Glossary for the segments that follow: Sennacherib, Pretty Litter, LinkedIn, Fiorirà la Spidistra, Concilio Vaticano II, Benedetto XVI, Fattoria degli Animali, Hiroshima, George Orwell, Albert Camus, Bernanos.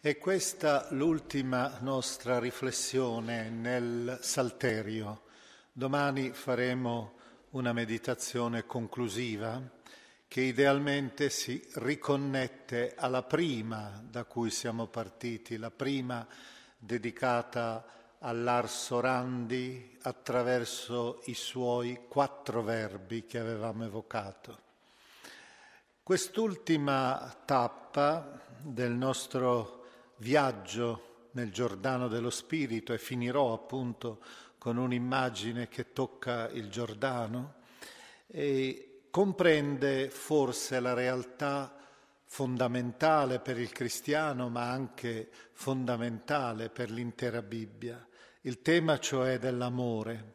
E questa l'ultima nostra riflessione nel Salterio. Domani faremo una meditazione conclusiva che idealmente si riconnette alla prima da cui siamo partiti, la prima dedicata all'Arso Randi attraverso i suoi 4 verbi che avevamo evocato. Quest'ultima tappa del nostro viaggio nel Giordano dello Spirito, e finirò appunto con un'immagine che tocca il Giordano, e comprende forse la realtà fondamentale per il cristiano, ma anche fondamentale per l'intera Bibbia, il tema cioè dell'amore.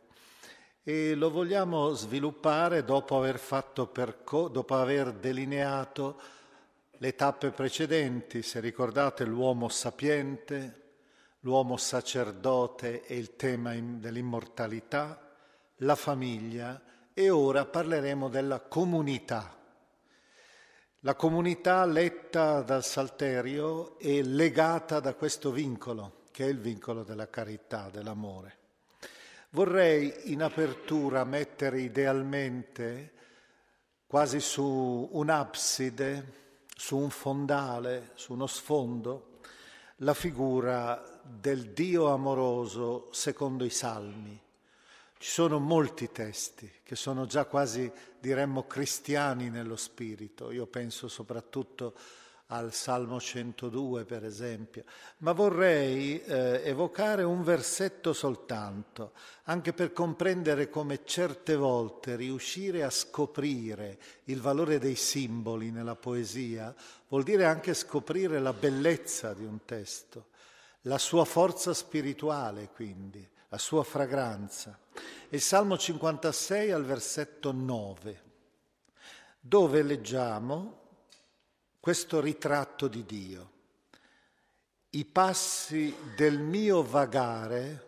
E lo vogliamo sviluppare dopo aver delineato le tappe precedenti. Se ricordate, l'uomo sapiente, l'uomo sacerdote e il tema dell'immortalità, la famiglia, e ora parleremo della comunità. La comunità letta dal Salterio è legata da questo vincolo, che è il vincolo della carità, dell'amore. Vorrei in apertura mettere idealmente quasi su un'abside, su un fondale, su uno sfondo, la figura del Dio amoroso secondo i Salmi. Ci sono molti testi che sono già quasi, diremmo, cristiani nello spirito. Io penso soprattutto al Salmo 102, per esempio, ma vorrei evocare un versetto soltanto, anche per comprendere come certe volte riuscire a scoprire il valore dei simboli nella poesia vuol dire anche scoprire la bellezza di un testo, la sua forza spirituale, quindi la sua fragranza. Il Salmo 56 al versetto 9, dove leggiamo questo ritratto di Dio. I passi del mio vagare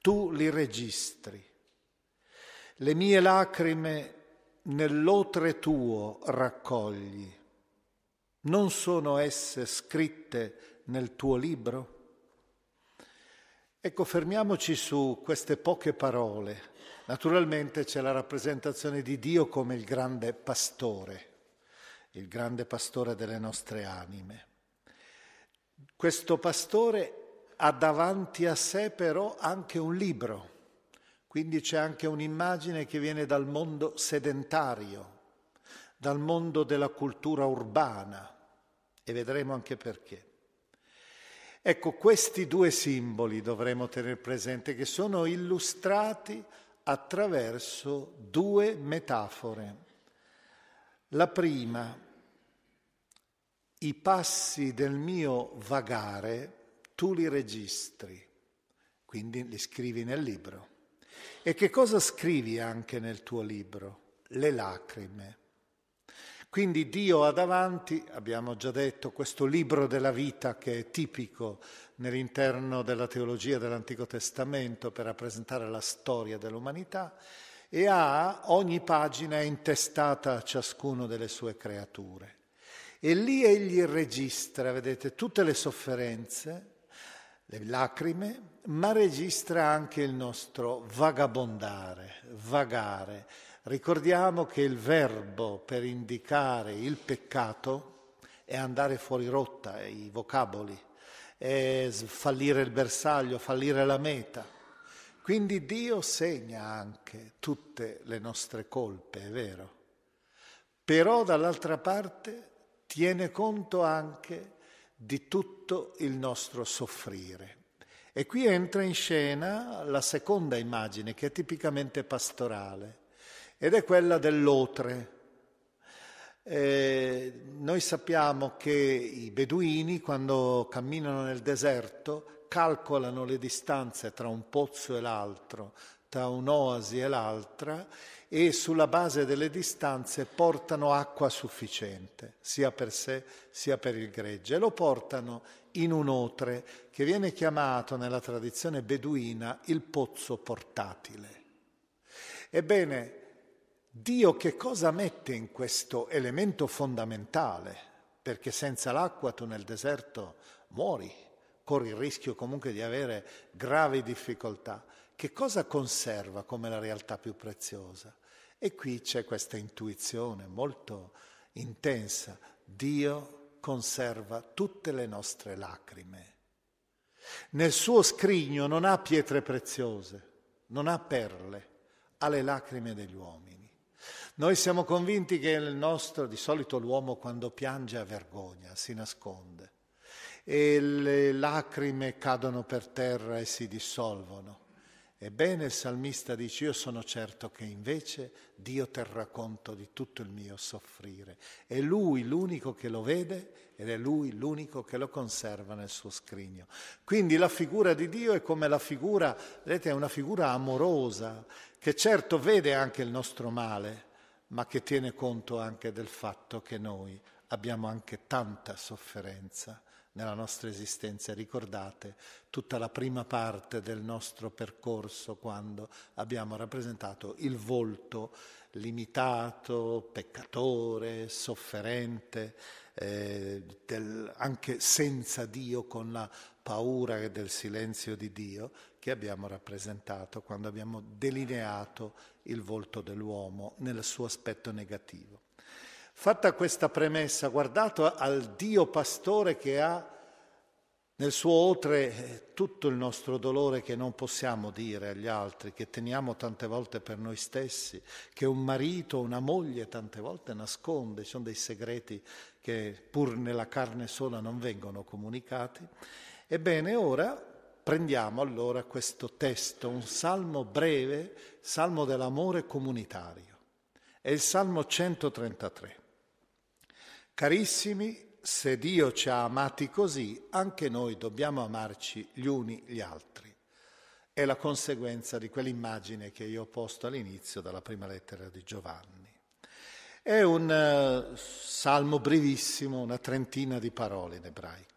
tu li registri, le mie lacrime nell'otre tuo raccogli. Non sono esse scritte nel tuo libro? Ecco, fermiamoci su queste poche parole. Naturalmente c'è la rappresentazione di Dio come il grande pastore delle nostre anime. Questo pastore ha davanti a sé però anche un libro, quindi c'è anche un'immagine che viene dal mondo sedentario, dal mondo della cultura urbana, e vedremo anche perché. Ecco, questi 2 simboli dovremo tenere presente, che sono illustrati attraverso 2 metafore. La prima: i passi del mio vagare tu li registri, quindi li scrivi nel libro. E che cosa scrivi anche nel tuo libro? Le lacrime. Quindi Dio ha davanti, abbiamo già detto, questo libro della vita che è tipico nell'interno della teologia dell'Antico Testamento per rappresentare la storia dell'umanità, e ha ogni pagina intestata a ciascuno delle sue creature. E lì egli registra, vedete, tutte le sofferenze, le lacrime, ma registra anche il nostro vagabondare, vagare, Ricordiamo che il verbo per indicare il peccato è andare fuori rotta, i vocaboli, è fallire il bersaglio, fallire la meta. Quindi Dio segna anche tutte le nostre colpe, è vero. Però dall'altra parte tiene conto anche di tutto il nostro soffrire. E qui entra in scena la seconda immagine, che è tipicamente pastorale, ed è quella dell'otre. Noi sappiamo che i beduini, quando camminano nel deserto, calcolano le distanze tra un pozzo e l'altro, tra un'oasi e l'altra, e sulla base delle distanze portano acqua sufficiente, sia per sé sia per il gregge, e lo portano in un otre che viene chiamato nella tradizione beduina il pozzo portatile. Ebbene, Dio che cosa mette in questo elemento fondamentale? Perché senza l'acqua tu nel deserto muori, corri il rischio comunque di avere gravi difficoltà. Che cosa conserva come la realtà più preziosa? E qui c'è questa intuizione molto intensa. Dio conserva tutte le nostre lacrime. Nel suo scrigno non ha pietre preziose, non ha perle, ha le lacrime degli uomini. Noi siamo convinti che il nostro, di solito l'uomo quando piange ha vergogna, si nasconde e le lacrime cadono per terra e si dissolvono. Ebbene, il salmista dice: io sono certo che invece Dio terrà conto di tutto il mio soffrire. È Lui l'unico che lo vede ed è Lui l'unico che lo conserva nel suo scrigno. Quindi la figura di Dio è come la figura, vedete, è una figura amorosa, che certo vede anche il nostro male, ma che tiene conto anche del fatto che noi abbiamo anche tanta sofferenza nella nostra esistenza. Ricordate tutta la prima parte del nostro percorso, quando abbiamo rappresentato il volto limitato, peccatore, sofferente, anche senza Dio, con la paura del silenzio di Dio, che abbiamo rappresentato quando abbiamo delineato il volto dell'uomo nel suo aspetto negativo. Fatta questa premessa, guardato al Dio pastore che ha nel suo otre tutto il nostro dolore, che non possiamo dire agli altri, che teniamo tante volte per noi stessi, che un marito, una moglie tante volte nasconde, ci sono dei segreti che pur nella carne sola non vengono comunicati. Ebbene, ora prendiamo allora questo testo, un salmo breve, salmo dell'amore comunitario. È il salmo 133. Carissimi, se Dio ci ha amati così, anche noi dobbiamo amarci gli uni gli altri. È la conseguenza di quell'immagine che io ho posto all'inizio dalla prima lettera di Giovanni. È un salmo brevissimo, una trentina di parole in ebraico.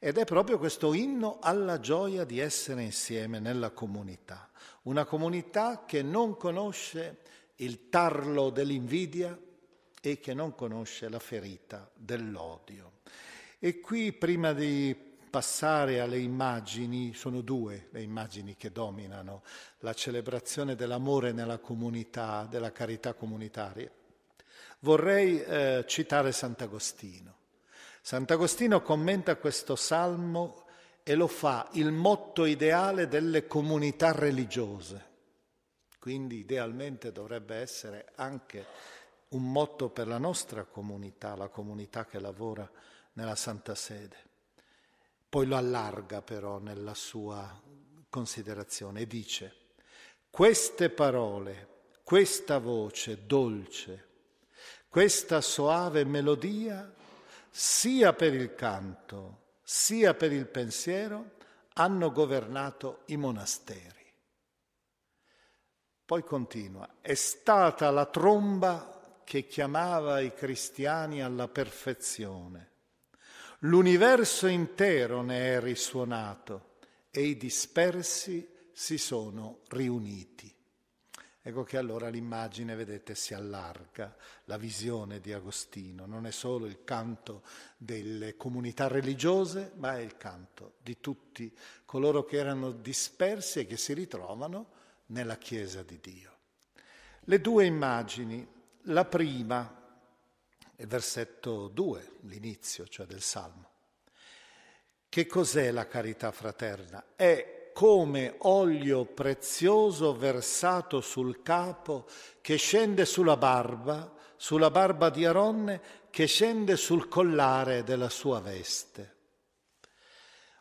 Ed è proprio questo inno alla gioia di essere insieme nella comunità. Una comunità che non conosce il tarlo dell'invidia e che non conosce la ferita dell'odio. E qui, prima di passare alle immagini, sono due le immagini che dominano la celebrazione dell'amore nella comunità, della carità comunitaria. Vorrei citare Sant'Agostino. Sant'Agostino commenta questo salmo e lo fa il motto ideale delle comunità religiose. Quindi idealmente dovrebbe essere anche un motto per la nostra comunità, la comunità che lavora nella Santa Sede. Poi lo allarga però nella sua considerazione e dice: queste parole, questa voce dolce, questa soave melodia, sia per il canto sia per il pensiero, hanno governato i monasteri. Poi continua: è stata la tromba che chiamava i cristiani alla perfezione. L'universo intero ne è risuonato e i dispersi si sono riuniti. Ecco che allora l'immagine, vedete, si allarga, la visione di Agostino. Non è solo il canto delle comunità religiose, ma è il canto di tutti coloro che erano dispersi e che si ritrovano nella Chiesa di Dio. Le due immagini, la prima è versetto 2, l'inizio, cioè del Salmo. Che cos'è la carità fraterna? È come olio prezioso versato sul capo che scende sulla barba di Aronne che scende sul collare della sua veste.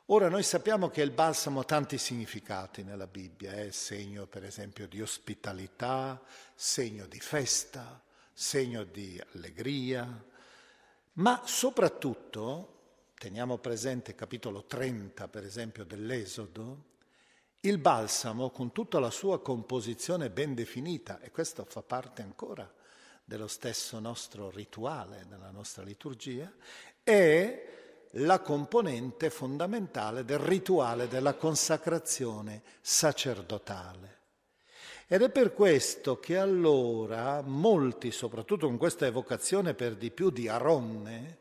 Ora, noi sappiamo che il balsamo ha tanti significati nella Bibbia, è segno per esempio di ospitalità, segno di festa, segno di allegria, ma soprattutto, teniamo presente capitolo 30 per esempio dell'Esodo, il balsamo con tutta la sua composizione ben definita, e questo fa parte ancora dello stesso nostro rituale, della nostra liturgia, è la componente fondamentale del rituale della consacrazione sacerdotale. Ed è per questo che allora molti, soprattutto con questa evocazione per di più di Aronne,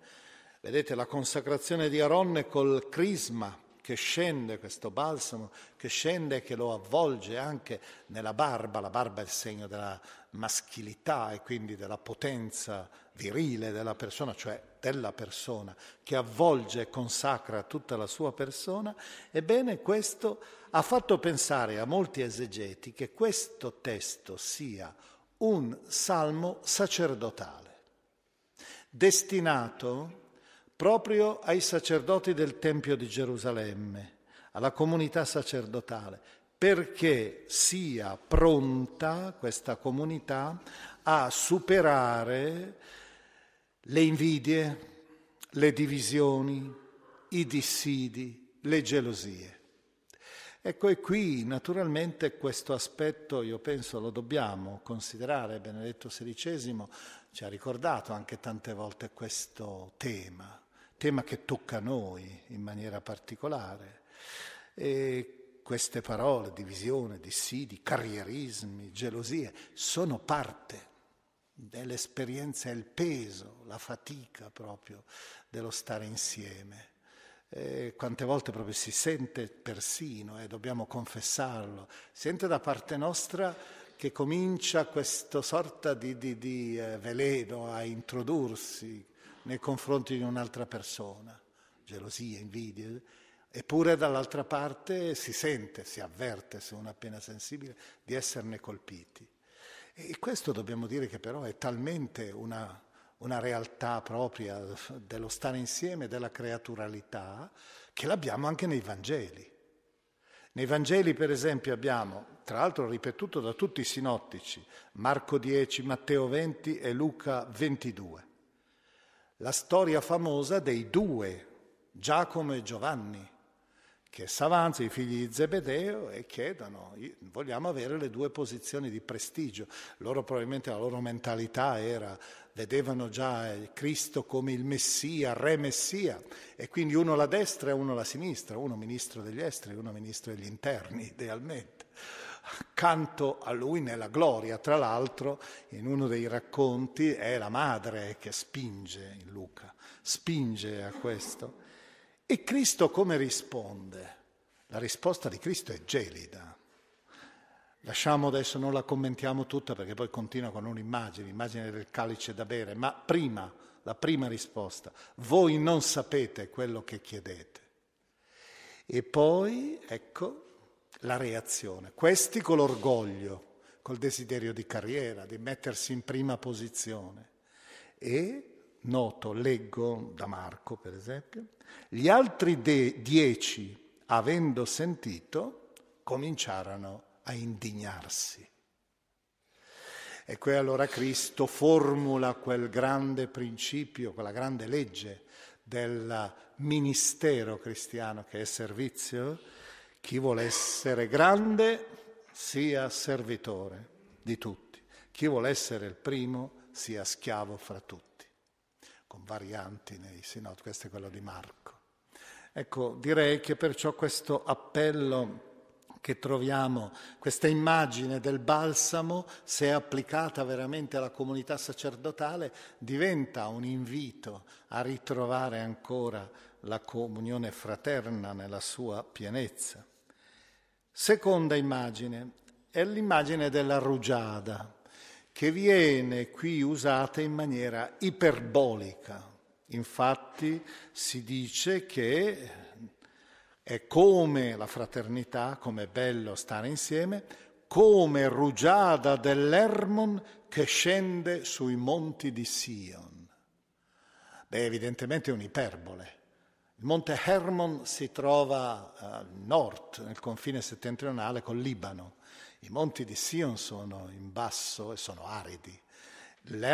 vedete la consacrazione di Aronne col crisma che scende, questo balsamo che scende e che lo avvolge anche nella barba, la barba è il segno della maschilità e quindi della potenza virile della persona, cioè della persona che avvolge e consacra tutta la sua persona. Ebbene, questo ha fatto pensare a molti esegeti che questo testo sia un salmo sacerdotale, destinato proprio ai sacerdoti del Tempio di Gerusalemme, alla comunità sacerdotale, perché sia pronta questa comunità a superare le invidie, le divisioni, i dissidi, le gelosie. Ecco, e qui naturalmente questo aspetto, io penso, lo dobbiamo considerare. Benedetto XVI ci ha ricordato anche tante volte questo tema che tocca a noi in maniera particolare. E queste parole, divisione, dissidi, carrierismi, gelosie, sono parte dell'esperienza, il peso, la fatica proprio dello stare insieme. Quante volte proprio si sente persino, dobbiamo confessarlo, sente da parte nostra che comincia questa sorta di veleno a introdursi nei confronti di un'altra persona, gelosia, invidia, eppure dall'altra parte si sente, si avverte, se uno è appena sensibile, di esserne colpiti. E questo dobbiamo dire che però è talmente una realtà propria dello stare insieme, della creaturalità, che l'abbiamo anche nei Vangeli. Nei Vangeli, per esempio, abbiamo, tra l'altro ripetuto da tutti i sinottici, Marco 10, Matteo 20 e Luca 22, la storia famosa dei due, Giacomo e Giovanni, che s'avanzano, i figli di Zebedeo, e chiedono, vogliamo avere le due posizioni di prestigio. Loro probabilmente, la loro mentalità era, vedevano già Cristo come il Messia, Re Messia, e quindi uno alla destra e uno alla sinistra, uno ministro degli esteri e uno ministro degli interni, idealmente. Accanto a lui nella gloria, tra l'altro, in uno dei racconti è la madre che spinge, in Luca, spinge a questo. E Cristo come risponde? La risposta di Cristo è gelida. Lasciamo adesso, non la commentiamo tutta perché poi continua con un'immagine, l'immagine del calice da bere, ma prima, la prima risposta, voi non sapete quello che chiedete. E poi, ecco, la reazione. Questi con l'orgoglio, col desiderio di carriera, di mettersi in prima posizione. E leggo da Marco per esempio, gli altri 10, avendo sentito, cominciarono a indignarsi. E qui allora Cristo formula quel grande principio, quella grande legge del ministero cristiano che è servizio: chi vuole essere grande sia servitore di tutti, chi vuole essere il primo sia schiavo fra tutti. Con varianti nei sinodi, questo è quello di Marco. Ecco, direi che perciò questo appello che troviamo, questa immagine del balsamo, se applicata veramente alla comunità sacerdotale, diventa un invito a ritrovare ancora la comunione fraterna nella sua pienezza. Seconda immagine è l'immagine della rugiada, che viene qui usata in maniera iperbolica. Infatti si dice che è come la fraternità, come è bello stare insieme, come rugiada dell'Ermon che scende sui monti di Sion. Beh, evidentemente è un'iperbole. Il monte Hermon si trova al nord, nel confine settentrionale col Libano. I monti di Sion sono in basso e sono aridi. Il monte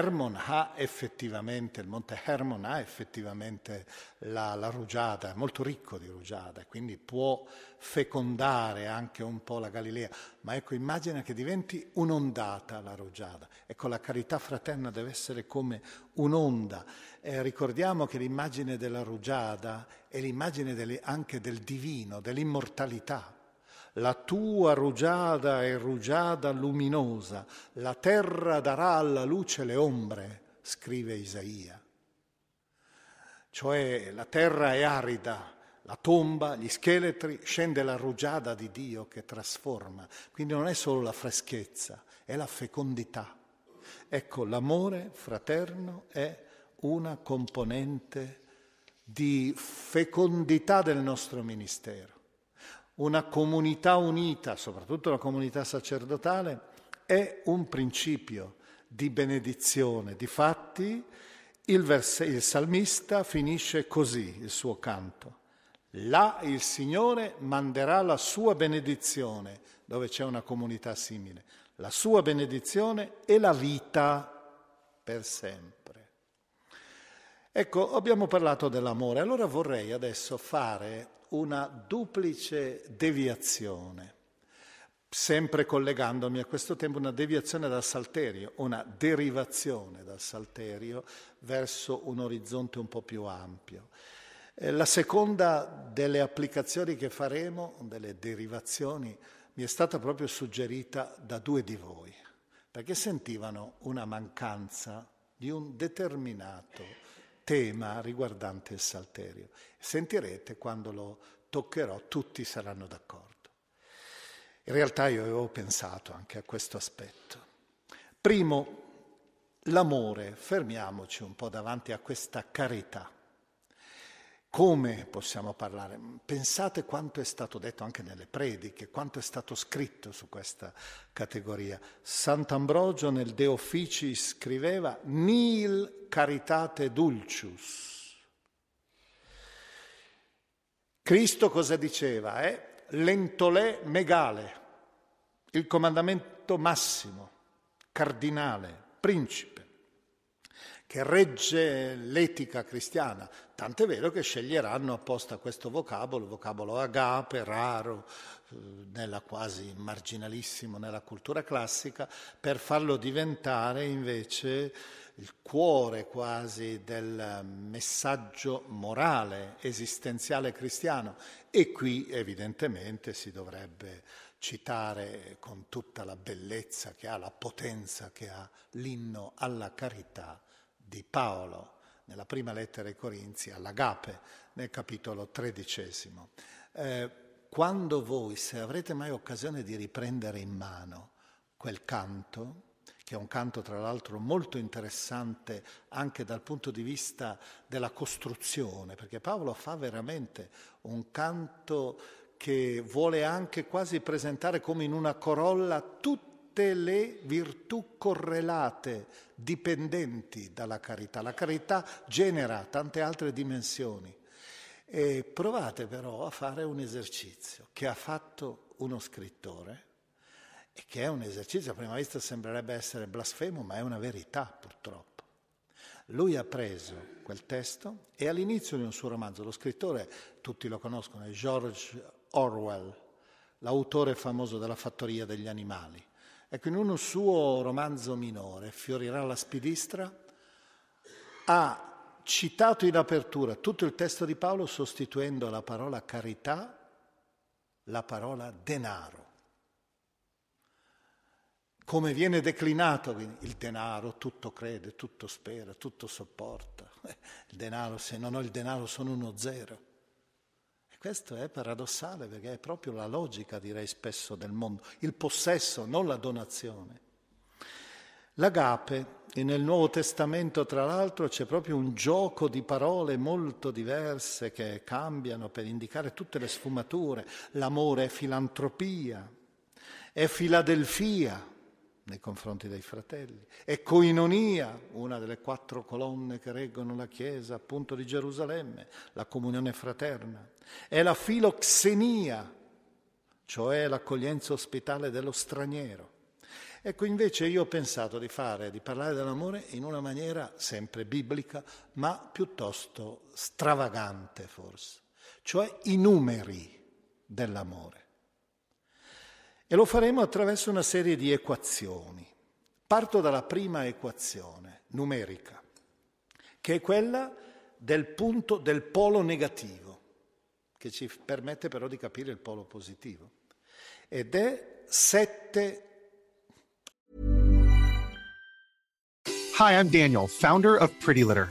Hermon ha effettivamente la rugiada, è molto ricco di rugiada, quindi può fecondare anche un po' la Galilea. Ma ecco, immagina che diventi un'ondata la rugiada. Ecco, la carità fraterna deve essere come un'onda. Ricordiamo che l'immagine della rugiada è l'immagine anche del divino, dell'immortalità. La tua rugiada è rugiada luminosa, la terra darà alla luce le ombre, scrive Isaia. Cioè la terra è arida, la tomba, gli scheletri, scende la rugiada di Dio che trasforma. Quindi non è solo la freschezza, è la fecondità. Ecco, l'amore fraterno è una componente di fecondità del nostro ministero. Una comunità unita, soprattutto la comunità sacerdotale, è un principio di benedizione. Difatti, il salmista finisce così il suo canto. Là il Signore manderà la sua benedizione, dove c'è una comunità simile, la sua benedizione e la vita per sempre. Ecco, abbiamo parlato dell'amore, allora vorrei adesso fare una duplice deviazione, sempre collegandomi a questo tempo, una deviazione dal Salterio, una derivazione dal Salterio verso un orizzonte un po' più ampio. La seconda delle applicazioni che faremo, delle derivazioni, mi è stata proprio suggerita da due di voi, perché sentivano una mancanza di un determinato tema riguardante il Salterio. Sentirete quando lo toccherò, tutti saranno d'accordo. In realtà io avevo pensato anche a questo aspetto. Primo, l'amore. Fermiamoci un po' davanti a questa carità. Come possiamo parlare? Pensate quanto è stato detto anche nelle prediche, quanto è stato scritto su questa categoria. Sant'Ambrogio nel De Officii scriveva «Nil caritate dulcius». Cristo cosa diceva? Lentolè megale, il comandamento massimo, cardinale, principe, che regge l'etica cristiana, tant'è vero che sceglieranno apposta questo vocabolo, il vocabolo agape, raro, quasi marginalissimo nella cultura classica, per farlo diventare invece il cuore quasi del messaggio morale, esistenziale cristiano. E qui evidentemente si dovrebbe citare con tutta la bellezza che ha, la potenza che ha l'inno alla carità di Paolo, nella prima lettera ai Corinzi, all'Agape, nel capitolo 13. Quando voi, se avrete mai occasione di riprendere in mano quel canto, che è un canto tra l'altro molto interessante anche dal punto di vista della costruzione, perché Paolo fa veramente un canto che vuole anche quasi presentare come in una corolla tutte le virtù correlate, dipendenti dalla carità. La carità genera tante altre dimensioni. E provate però a fare un esercizio che ha fatto uno scrittore e che è un esercizio, a prima vista sembrerebbe essere blasfemo, ma è una verità purtroppo. Lui ha preso quel testo e all'inizio di un suo romanzo, lo scrittore, tutti lo conoscono, è George Orwell, l'autore famoso della Fattoria degli Animali. Ecco, in uno suo romanzo minore, Fiorirà la Spidistra, ha citato in apertura tutto il testo di Paolo sostituendo la parola carità, la parola denaro. Come viene declinato il denaro, tutto crede, tutto spera, tutto sopporta. Il denaro, se non ho il denaro sono uno zero. Questo è paradossale perché è proprio la logica, direi spesso, del mondo, il possesso, non la donazione. L'agape, e nel Nuovo Testamento tra l'altro c'è proprio un gioco di parole molto diverse che cambiano per indicare tutte le sfumature. L'amore è filantropia, è filadelfia nei confronti dei fratelli, è coinonia, una delle quattro colonne che reggono la Chiesa appunto di Gerusalemme, la comunione fraterna, è la filoxenia, cioè l'accoglienza ospitale dello straniero. Ecco, invece io ho pensato di parlare dell'amore in una maniera sempre biblica, ma piuttosto stravagante forse, cioè i numeri dell'amore. E lo faremo attraverso una serie di equazioni. Parto dalla prima equazione numerica, che è quella del punto del polo negativo, che ci permette però di capire il polo positivo, ed è 7. Hi, I'm Daniel, founder of Pretty Litter.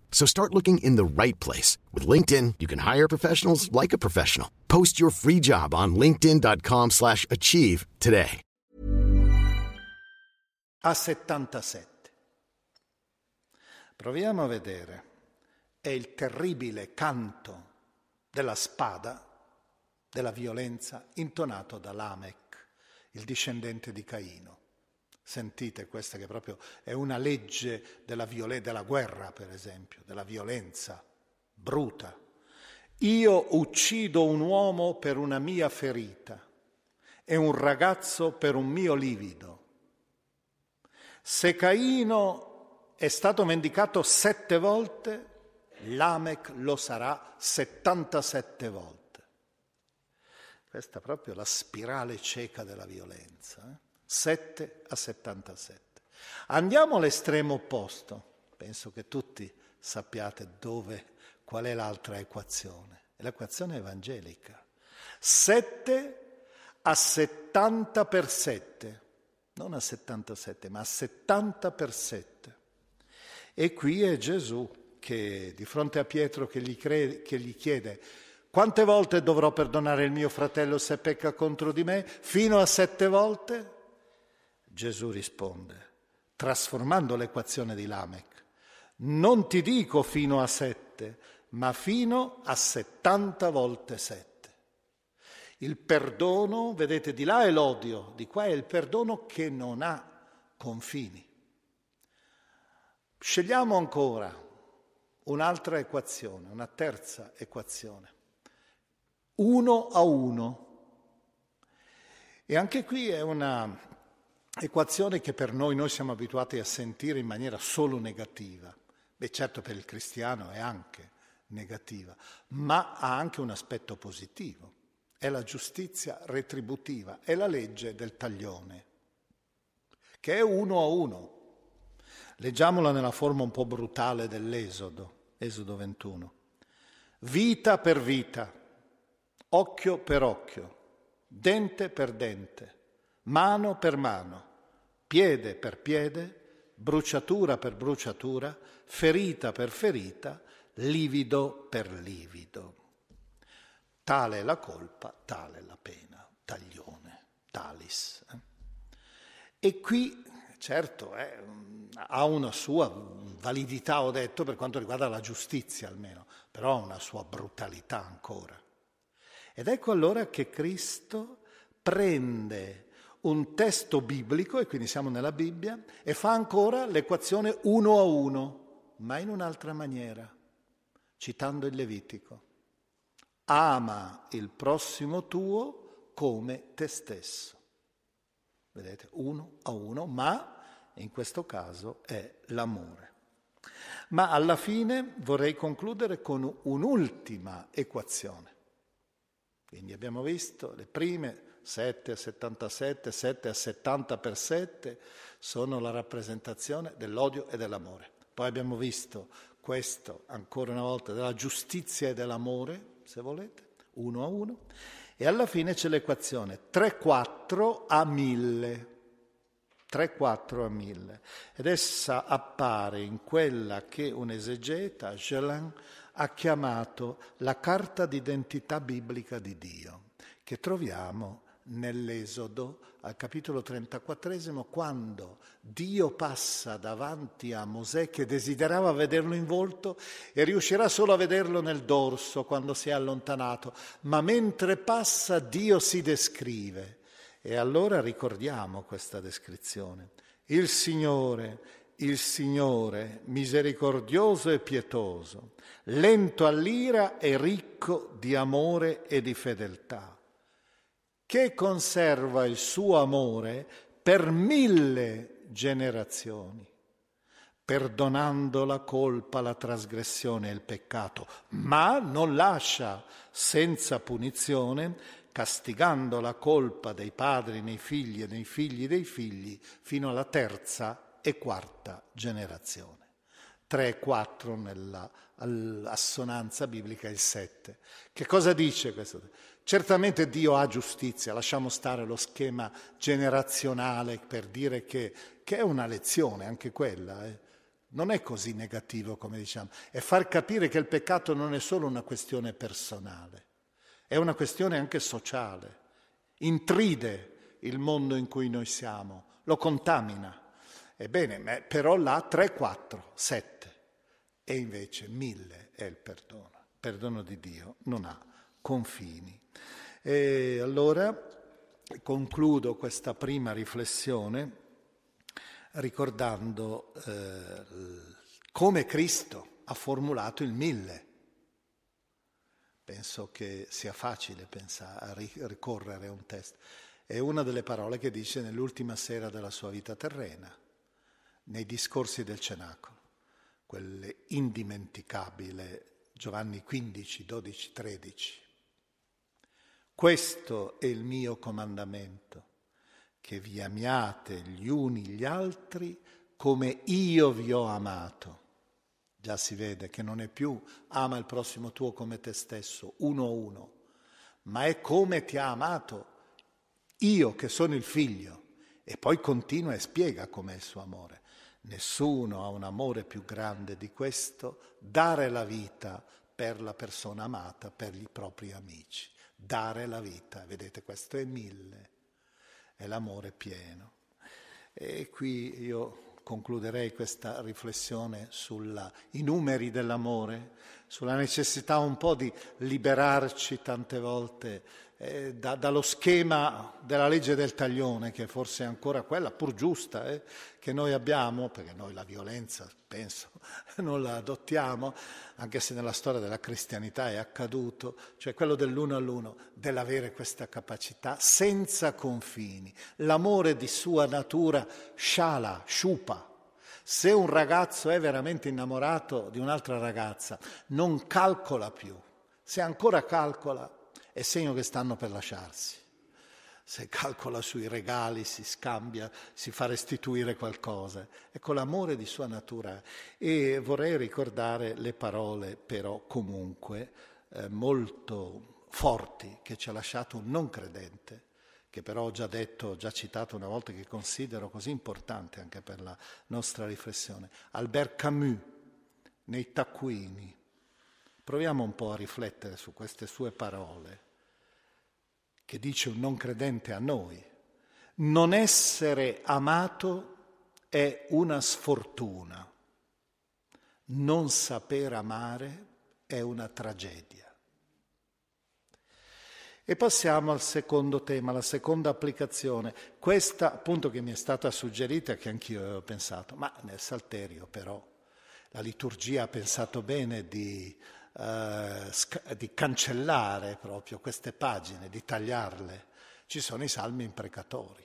So start looking in the right place. With LinkedIn, you can hire professionals like a professional. Post your free job on linkedin.com/achieve today. A 77. Proviamo a vedere. È il terribile canto della spada, della violenza, intonato da Lamech, il discendente di Caino. Sentite, questa che proprio è una legge della guerra, per esempio, della violenza bruta. Io uccido un uomo per una mia ferita e un ragazzo per un mio livido. Se Caino è stato vendicato 7 volte, Lamech lo sarà 77 volte. Questa è proprio la spirale cieca della violenza, 7 a 77. Andiamo all'estremo opposto. Penso che tutti sappiate qual è l'altra equazione. È l'equazione evangelica. 7 a 70 per 7. Non a 77, ma a 70 per 7. E qui è Gesù che, di fronte a Pietro che gli chiede: quante volte dovrò perdonare il mio fratello se pecca contro di me? Fino a 7 volte? Gesù risponde, trasformando l'equazione di Lamech: non ti dico fino a 7, ma fino a 70 volte 7. Il perdono, vedete, di là è l'odio, di qua è il perdono che non ha confini. Scegliamo ancora un'altra equazione, una terza equazione. 1 a 1. E anche qui è una equazione che per noi siamo abituati a sentire in maniera solo negativa. Beh, certo, per il cristiano è anche negativa, ma ha anche un aspetto positivo. È la giustizia retributiva, è la legge del taglione, che è 1 a 1. Leggiamola nella forma un po' brutale dell'Esodo, Esodo 21. Vita per vita, occhio per occhio, dente per dente, mano per mano, piede per piede, bruciatura per bruciatura, ferita per ferita, livido per livido. Tale è la colpa, tale è la pena, taglione, talis. E qui, certo, ha una sua validità, ho detto, per quanto riguarda la giustizia almeno, però ha una sua brutalità ancora. Ed ecco allora che Cristo prende un testo biblico, e quindi siamo nella Bibbia, e fa ancora l'equazione 1 a 1, ma in un'altra maniera, citando il Levitico. Ama il prossimo tuo come te stesso. Vedete, uno a uno, ma in questo caso è l'amore. Ma alla fine vorrei concludere con un'ultima equazione. Quindi abbiamo visto le prime 7 a 77, 7 a 70 per 7 sono la rappresentazione dell'odio e dell'amore. Poi abbiamo visto questo ancora una volta della giustizia e dell'amore, se volete, uno a uno. E alla fine c'è l'equazione 3-4 a 1000. 3-4 a 1000. Ed essa appare in quella che un esegeta, Gelin, ha chiamato la carta d'identità biblica di Dio, che troviamo nell'Esodo, al capitolo 34, quando Dio passa davanti a Mosè, che desiderava vederlo in volto e riuscirà solo a vederlo nel dorso quando si è allontanato, ma mentre passa Dio si descrive. E allora ricordiamo questa descrizione. Il Signore, misericordioso e pietoso, lento all'ira e ricco di amore e di fedeltà, che conserva il suo amore per 1000 generazioni, perdonando la colpa, la trasgressione e il peccato, ma non lascia senza punizione, castigando la colpa dei padri nei figli e nei figli dei figli fino alla 3ª e 4ª generazione. 3 e 4 nell'assonanza biblica è il 7. Che cosa dice questo? Certamente Dio ha giustizia, lasciamo stare lo schema generazionale per dire che è una lezione anche quella, eh. Non è così negativo come diciamo, è far capire che il peccato non è solo una questione personale. È una questione anche sociale, intride il mondo in cui noi siamo, lo contamina. Ebbene, però là 3, 4, 7 e invece 1000 è il perdono. Il perdono di Dio non ha confini. E allora concludo questa prima riflessione ricordando come Cristo ha formulato il 1000. Penso che sia facile pensare, ricorrere a un testo. È una delle parole che dice nell'ultima sera della sua vita terrena, nei discorsi del Cenacolo, quell'indimenticabile Giovanni 15, 12, 13. Questo è il mio comandamento, che vi amiate gli uni gli altri come io vi ho amato. Già si vede che non è più ama il prossimo tuo come te stesso, uno a uno, ma è come ti ha amato io che sono il figlio. E poi continua e spiega com'è il suo amore. Nessuno ha un amore più grande di questo, dare la vita per la persona amata, per i propri amici. Dare la vita, vedete, questo è 1000, è l'amore pieno. E qui io concluderei questa riflessione sui numeri dell'amore, sulla necessità un po' di liberarci tante volte dallo schema della legge del taglione, che forse è ancora quella, pur giusta, che noi abbiamo, perché noi la violenza, penso, non la adottiamo, anche se nella storia della cristianità è accaduto, cioè quello dell'uno all'uno, dell'avere questa capacità senza confini. L'amore di sua natura sciala, sciupa. Se un ragazzo è veramente innamorato di un'altra ragazza, non calcola più. Se ancora calcola, è segno che stanno per lasciarsi. Se calcola sui regali, si scambia, si fa restituire qualcosa. Ecco l'amore di sua natura. E vorrei ricordare le parole, però comunque, molto forti che ci ha lasciato un non credente, che però ho già detto, ho già citato una volta, che considero così importante anche per la nostra riflessione. Albert Camus, nei Taccuini. Proviamo un po' a riflettere su queste sue parole, che dice un non credente a noi. Non essere amato è una sfortuna, non saper amare è una tragedia. E passiamo al secondo tema, la seconda applicazione. Questa appunto che mi è stata suggerita, che anch'io avevo pensato, ma nel Salterio però la liturgia ha pensato bene di cancellare proprio queste pagine, di tagliarle, ci sono i salmi imprecatori.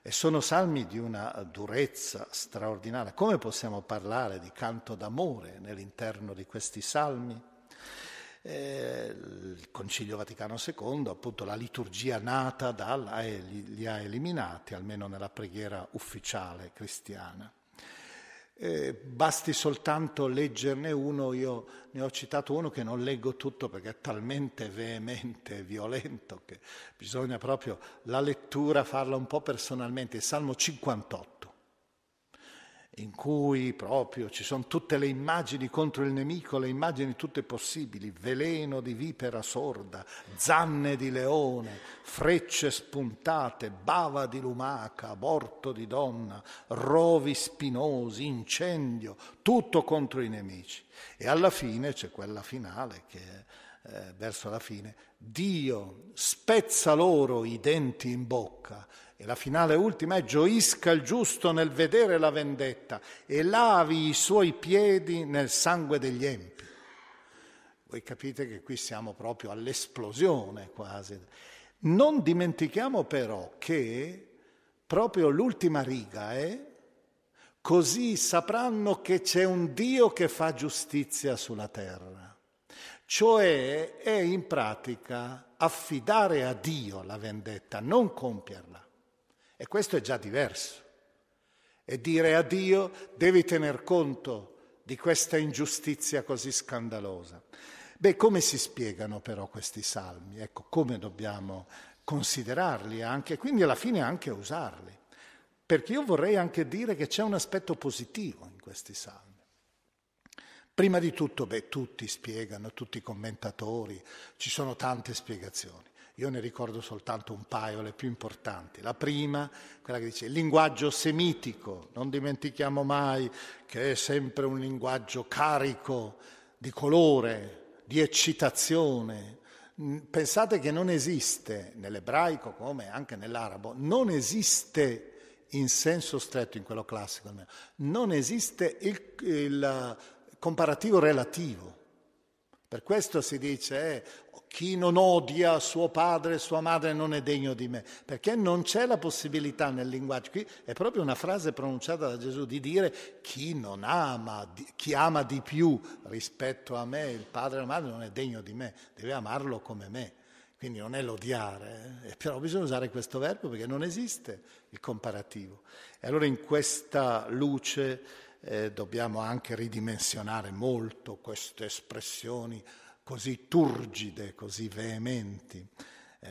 E sono salmi di una durezza straordinaria. Come possiamo parlare di canto d'amore nell'interno di questi salmi? Il Concilio Vaticano II, appunto la liturgia nata li ha eliminati, almeno nella preghiera ufficiale cristiana. Basti soltanto leggerne uno, io ne ho citato uno che non leggo tutto perché è talmente veemente e violento che bisogna proprio la lettura farla un po' personalmente, il Salmo 58, in cui proprio ci sono tutte le immagini contro il nemico, le immagini tutte possibili, veleno di vipera sorda, zanne di leone, frecce spuntate, bava di lumaca, aborto di donna, rovi spinosi, incendio, tutto contro i nemici. E alla fine c'è quella finale che è verso la fine, Dio spezza loro i denti in bocca. E la finale ultima è gioisca il giusto nel vedere la vendetta e lavi i suoi piedi nel sangue degli empi. Voi capite che qui siamo proprio all'esplosione quasi. Non dimentichiamo però che proprio l'ultima riga è così sapranno che c'è un Dio che fa giustizia sulla terra. Cioè è in pratica affidare a Dio la vendetta, non compierla. E questo è già diverso. E dire a Dio devi tener conto di questa ingiustizia così scandalosa. Beh, come si spiegano però questi salmi? Ecco, come dobbiamo considerarli anche, quindi alla fine anche usarli. Perché io vorrei anche dire che c'è un aspetto positivo in questi salmi. Prima di tutto, tutti spiegano, tutti i commentatori, ci sono tante spiegazioni. Io ne ricordo soltanto un paio, le più importanti. La prima, quella che dice il linguaggio semitico, non dimentichiamo mai che è sempre un linguaggio carico di colore, di eccitazione. Pensate che non esiste, nell'ebraico come anche nell'arabo, non esiste in senso stretto, in quello classico, non esiste il comparativo relativo. Per questo si dice chi non odia suo padre e sua madre non è degno di me, perché non c'è la possibilità nel linguaggio. Qui è proprio una frase pronunciata da Gesù di dire chi non ama, chi ama di più rispetto a me, il padre e la madre non è degno di me, deve amarlo come me. Quindi non è l'odiare, però bisogna usare questo verbo perché non esiste il comparativo. E allora in questa luce dobbiamo anche ridimensionare molto queste espressioni così turgide, così veementi,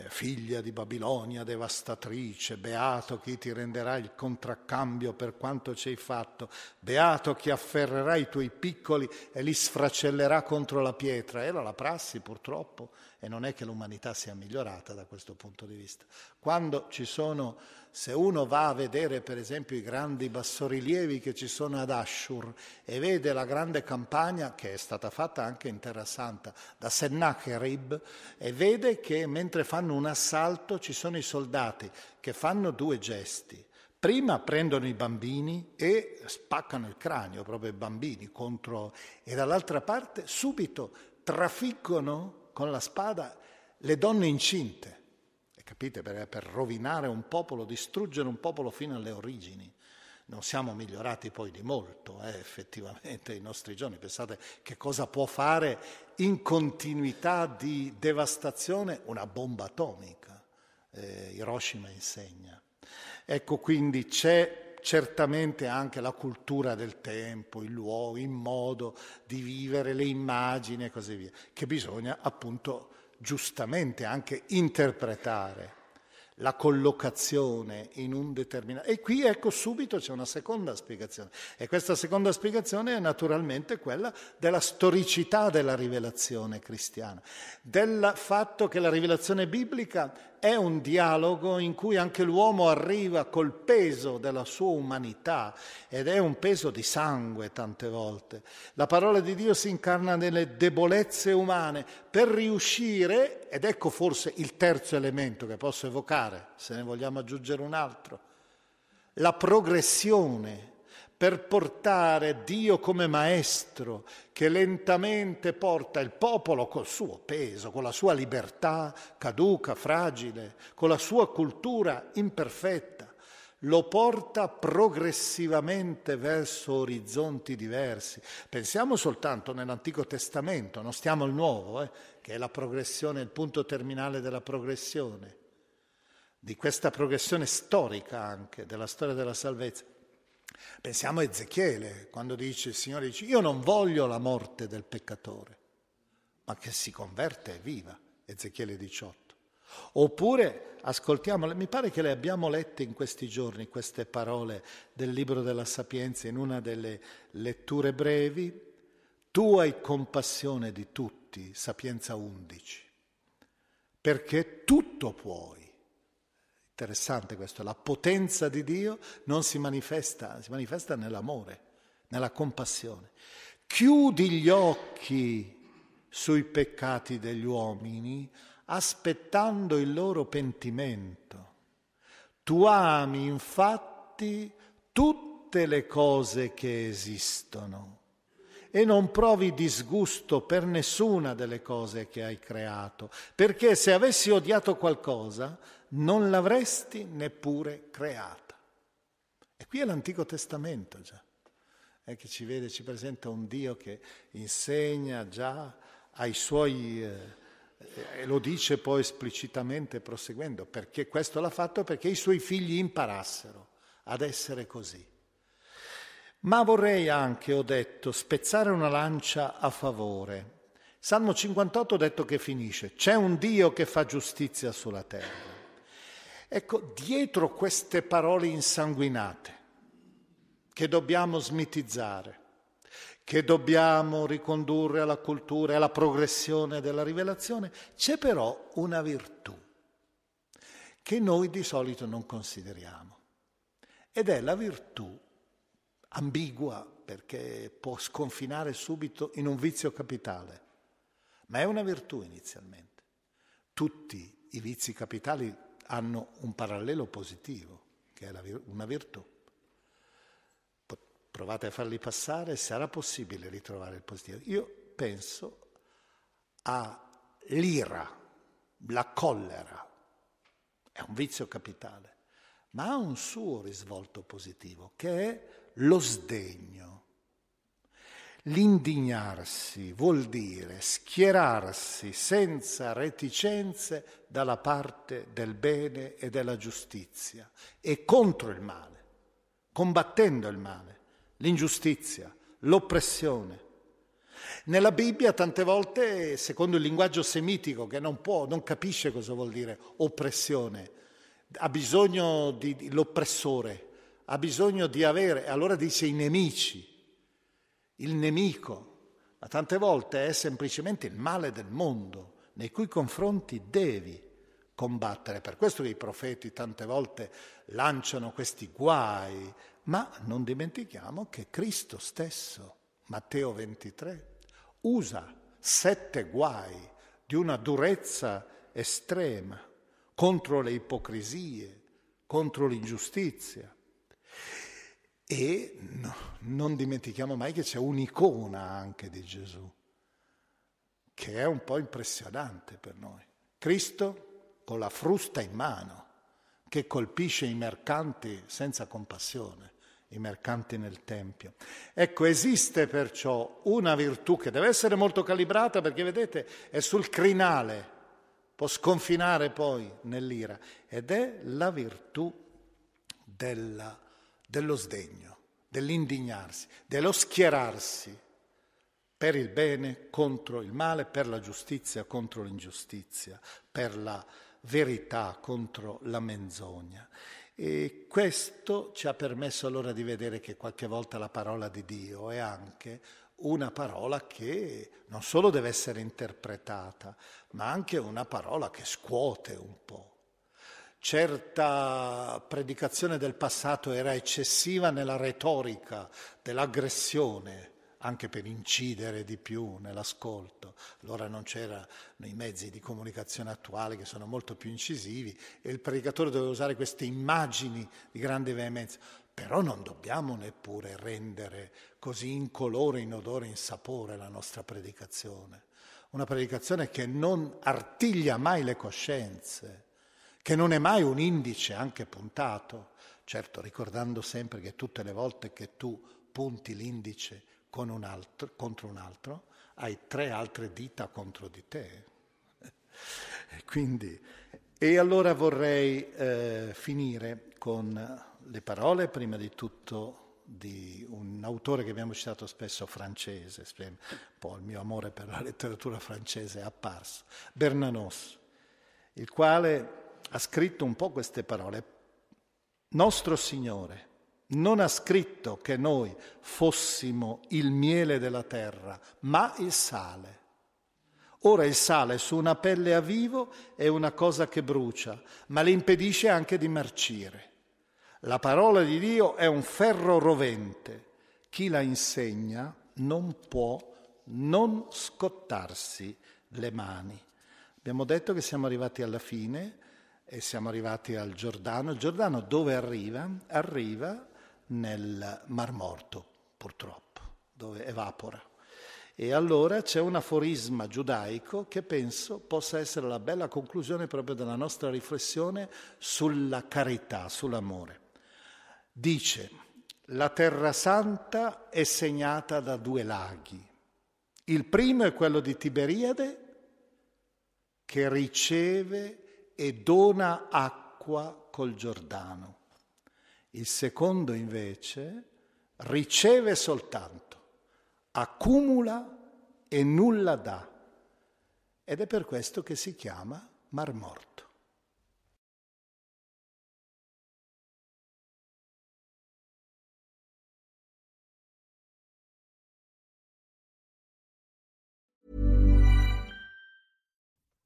figlia di Babilonia devastatrice, beato chi ti renderà il contraccambio per quanto ci hai fatto, beato chi afferrerà i tuoi piccoli e li sfracellerà contro la pietra. Era la prassi purtroppo e non è che l'umanità sia migliorata da questo punto di vista. Quando ci sono, se uno va a vedere per esempio i grandi bassorilievi che ci sono ad Ashur e vede la grande campagna che è stata fatta anche in Terra Santa da Sennacherib e vede che mentre fanno un assalto ci sono i soldati che fanno due gesti. Prima prendono i bambini e spaccano il cranio proprio ai bambini contro, e dall'altra parte subito trafiggono con la spada le donne incinte. Capite? Per rovinare un popolo, distruggere un popolo fino alle origini. Non siamo migliorati poi di molto, effettivamente, i nostri giorni. Pensate che cosa può fare in continuità di devastazione una bomba atomica. Hiroshima insegna. Ecco, quindi c'è certamente anche la cultura del tempo, il luogo, il modo di vivere, le immagini e così via, che bisogna appunto giustamente anche interpretare la collocazione in un determinato. E qui ecco subito c'è una seconda spiegazione. E questa seconda spiegazione è naturalmente quella della storicità della rivelazione cristiana, del fatto che la rivelazione biblica è un dialogo in cui anche l'uomo arriva col peso della sua umanità ed è un peso di sangue tante volte. La parola di Dio si incarna nelle debolezze umane per riuscire, ed ecco forse il terzo elemento che posso evocare, se ne vogliamo aggiungere un altro, la progressione per portare Dio come maestro che lentamente porta il popolo col suo peso, con la sua libertà caduca, fragile, con la sua cultura imperfetta, lo porta progressivamente verso orizzonti diversi. Pensiamo soltanto nell'Antico Testamento, non stiamo al Nuovo, che è la progressione, il punto terminale della progressione, di questa progressione storica anche, della storia della salvezza. Pensiamo a Ezechiele, quando dice il Signore dice: io non voglio la morte del peccatore, ma che si converta e viva, Ezechiele 18. Oppure ascoltiamo, mi pare che le abbiamo lette in questi giorni, queste parole del libro della Sapienza in una delle letture brevi: tu hai compassione di tutti, Sapienza 11, perché tutto puoi. Interessante questo, la potenza di Dio non si manifesta nell'amore, nella compassione. Chiudi gli occhi sui peccati degli uomini aspettando il loro pentimento. Tu ami infatti tutte le cose che esistono e non provi disgusto per nessuna delle cose che hai creato, perché se avessi odiato qualcosa non l'avresti neppure creata. E qui è l'Antico Testamento già, è che ci vede, ci presenta un Dio che insegna già ai suoi, e lo dice poi esplicitamente proseguendo, perché questo l'ha fatto perché i suoi figli imparassero ad essere così. Ma vorrei anche, ho detto, spezzare una lancia a favore. Salmo 58 ho detto che finisce, c'è un Dio che fa giustizia sulla terra. Ecco, dietro queste parole insanguinate, che dobbiamo smitizzare, che dobbiamo ricondurre alla cultura e alla progressione della rivelazione, c'è però una virtù che noi di solito non consideriamo. Ed è la virtù ambigua, perché può sconfinare subito in un vizio capitale, ma è una virtù inizialmente. Tutti i vizi capitali hanno un parallelo positivo, che è una virtù. Provate a farli passare, sarà possibile ritrovare il positivo. Io penso all'ira, la collera, è un vizio capitale, ma ha un suo risvolto positivo, che è lo sdegno. L'indignarsi vuol dire schierarsi senza reticenze dalla parte del bene e della giustizia e contro il male, combattendo il male, l'ingiustizia, l'oppressione. Nella Bibbia tante volte, secondo il linguaggio semitico che non capisce cosa vuol dire oppressione, ha bisogno di l'oppressore, ha bisogno di avere, allora dice i nemici, il nemico, ma tante volte è semplicemente il male del mondo nei cui confronti devi combattere. Per questo che i profeti tante volte lanciano questi guai, ma non dimentichiamo che Cristo stesso, Matteo 23, usa 7 guai di una durezza estrema contro le ipocrisie, contro l'ingiustizia. E non dimentichiamo mai che c'è un'icona anche di Gesù, che è un po' impressionante per noi. Cristo con la frusta in mano, che colpisce i mercanti senza compassione, i mercanti nel Tempio. Ecco, esiste perciò una virtù che deve essere molto calibrata, perché vedete, è sul crinale, può sconfinare poi nell'ira, ed è la virtù dello sdegno, dell'indignarsi, dello schierarsi per il bene contro il male, per la giustizia contro l'ingiustizia, per la verità contro la menzogna. E questo ci ha permesso allora di vedere che qualche volta la parola di Dio è anche una parola che non solo deve essere interpretata, ma anche una parola che scuote un po'. Certa predicazione del passato era eccessiva nella retorica dell'aggressione, anche per incidere di più nell'ascolto. Allora non c'erano i mezzi di comunicazione attuali che sono molto più incisivi e il predicatore doveva usare queste immagini di grande veemenza. Però non dobbiamo neppure rendere così incolore, inodore, insapore la nostra predicazione. Una predicazione che non artiglia mai le coscienze, che non è mai un indice anche puntato. Certo, ricordando sempre che tutte le volte che tu punti l'indice contro un altro, hai tre altre dita contro di te. Quindi, e allora vorrei finire con le parole, prima di tutto, di un autore che abbiamo citato spesso, francese, un po' il mio amore per la letteratura francese è apparso, Bernanos, il quale ha scritto un po' queste parole. Nostro Signore non ha scritto che noi fossimo il miele della terra, ma il sale. Ora il sale su una pelle a vivo è una cosa che brucia, ma le impedisce anche di marcire. La parola di Dio è un ferro rovente. Chi la insegna non può non scottarsi le mani. Abbiamo detto che siamo arrivati alla fine e siamo arrivati al Giordano. Il Giordano dove arriva? Arriva nel Mar Morto, purtroppo, dove evapora. E allora c'è un aforisma giudaico che penso possa essere la bella conclusione proprio della nostra riflessione sulla carità, sull'amore. Dice, la Terra Santa è segnata da due laghi. Il primo è quello di Tiberiade, che riceve e dona acqua col Giordano. Il secondo, invece, riceve soltanto, accumula e nulla dà. Ed è per questo che si chiama Mar Morto.